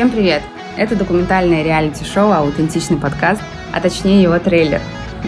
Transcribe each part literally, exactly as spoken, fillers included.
Всем привет! Это документальное реалити-шоу «Аутентичный подкаст», а точнее его трейлер.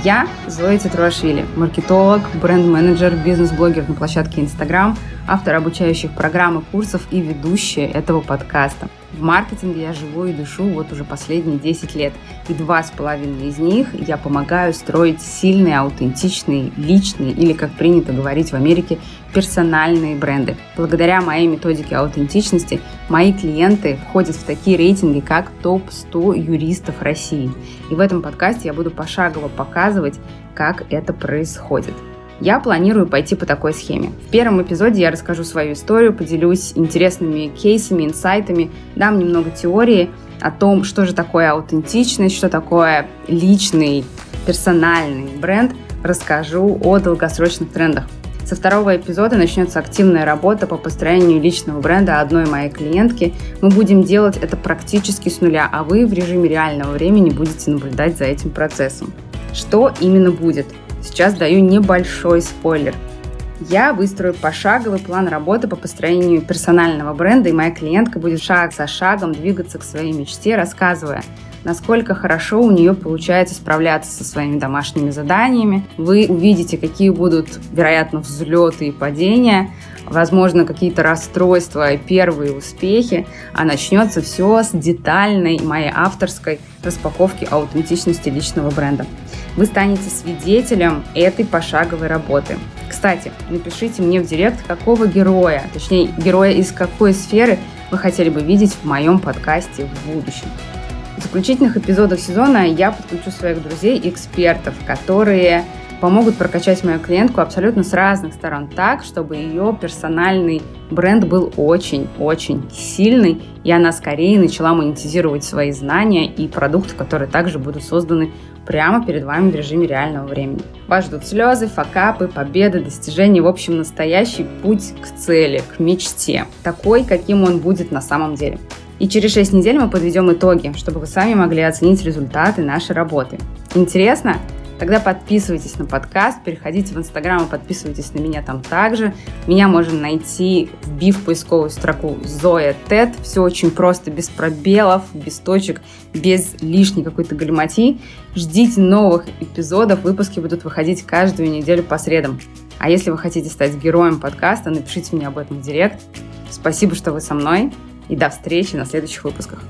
Я Зоя Тетруашвили, маркетолог, бренд-менеджер, бизнес-блогер на площадке Instagram, автор обучающих программ и курсов и ведущая этого подкаста. В маркетинге я живу и дышу вот уже последние десять лет, и два с половиной из них я помогаю строить сильные, аутентичные, личные или, как принято говорить в Америке, персональные бренды. Благодаря моей методике аутентичности мои клиенты входят в такие рейтинги, как топ сто юристов России. И в этом подкасте я буду пошагово показывать, как это происходит. Я планирую пойти по такой схеме. В первом эпизоде я расскажу свою историю, поделюсь интересными кейсами, инсайтами, дам немного теории о том, что же такое аутентичность, что такое личный, персональный бренд, расскажу о долгосрочных трендах. Со второго эпизода начнется активная работа по построению личного бренда одной моей клиентки. Мы будем делать это практически с нуля, а вы в режиме реального времени будете наблюдать за этим процессом. Что именно будет? Сейчас даю небольшой спойлер. Я выстрою пошаговый план работы по построению персонального бренда, и моя клиентка будет шаг за шагом двигаться к своей мечте, рассказывая, насколько хорошо у нее получается справляться со своими домашними заданиями. Вы увидите, какие будут, вероятно, взлеты и падения, возможно, какие-то расстройства и первые успехи. А начнется все с детальной моей авторской распаковки аутентичности личного бренда. Вы станете свидетелем этой пошаговой работы. Кстати, напишите мне в директ, какого героя, точнее, героя из какой сферы вы хотели бы видеть в моем подкасте в будущем. В заключительных эпизодах сезона я подключу своих друзей-экспертов, которые помогут прокачать мою клиентку абсолютно с разных сторон так, чтобы ее персональный бренд был очень-очень сильный, и она скорее начала монетизировать свои знания и продукты, которые также будут созданы прямо перед вами в режиме реального времени. Вас ждут слезы, факапы, победы, достижения, в общем, настоящий путь к цели, к мечте, такой, каким он будет на самом деле. И через шесть недель мы подведем итоги, чтобы вы сами могли оценить результаты нашей работы. Интересно? Тогда подписывайтесь на подкаст, переходите в Instagram и подписывайтесь на меня там также. Меня можно найти, вбив в поисковую строку «Зоя Тет». Все очень просто, без пробелов, без точек, без лишней какой-то гальмати. Ждите новых эпизодов, выпуски будут выходить каждую неделю по средам. А если вы хотите стать героем подкаста, напишите мне об этом в директ. Спасибо, что вы со мной, и до встречи на следующих выпусках.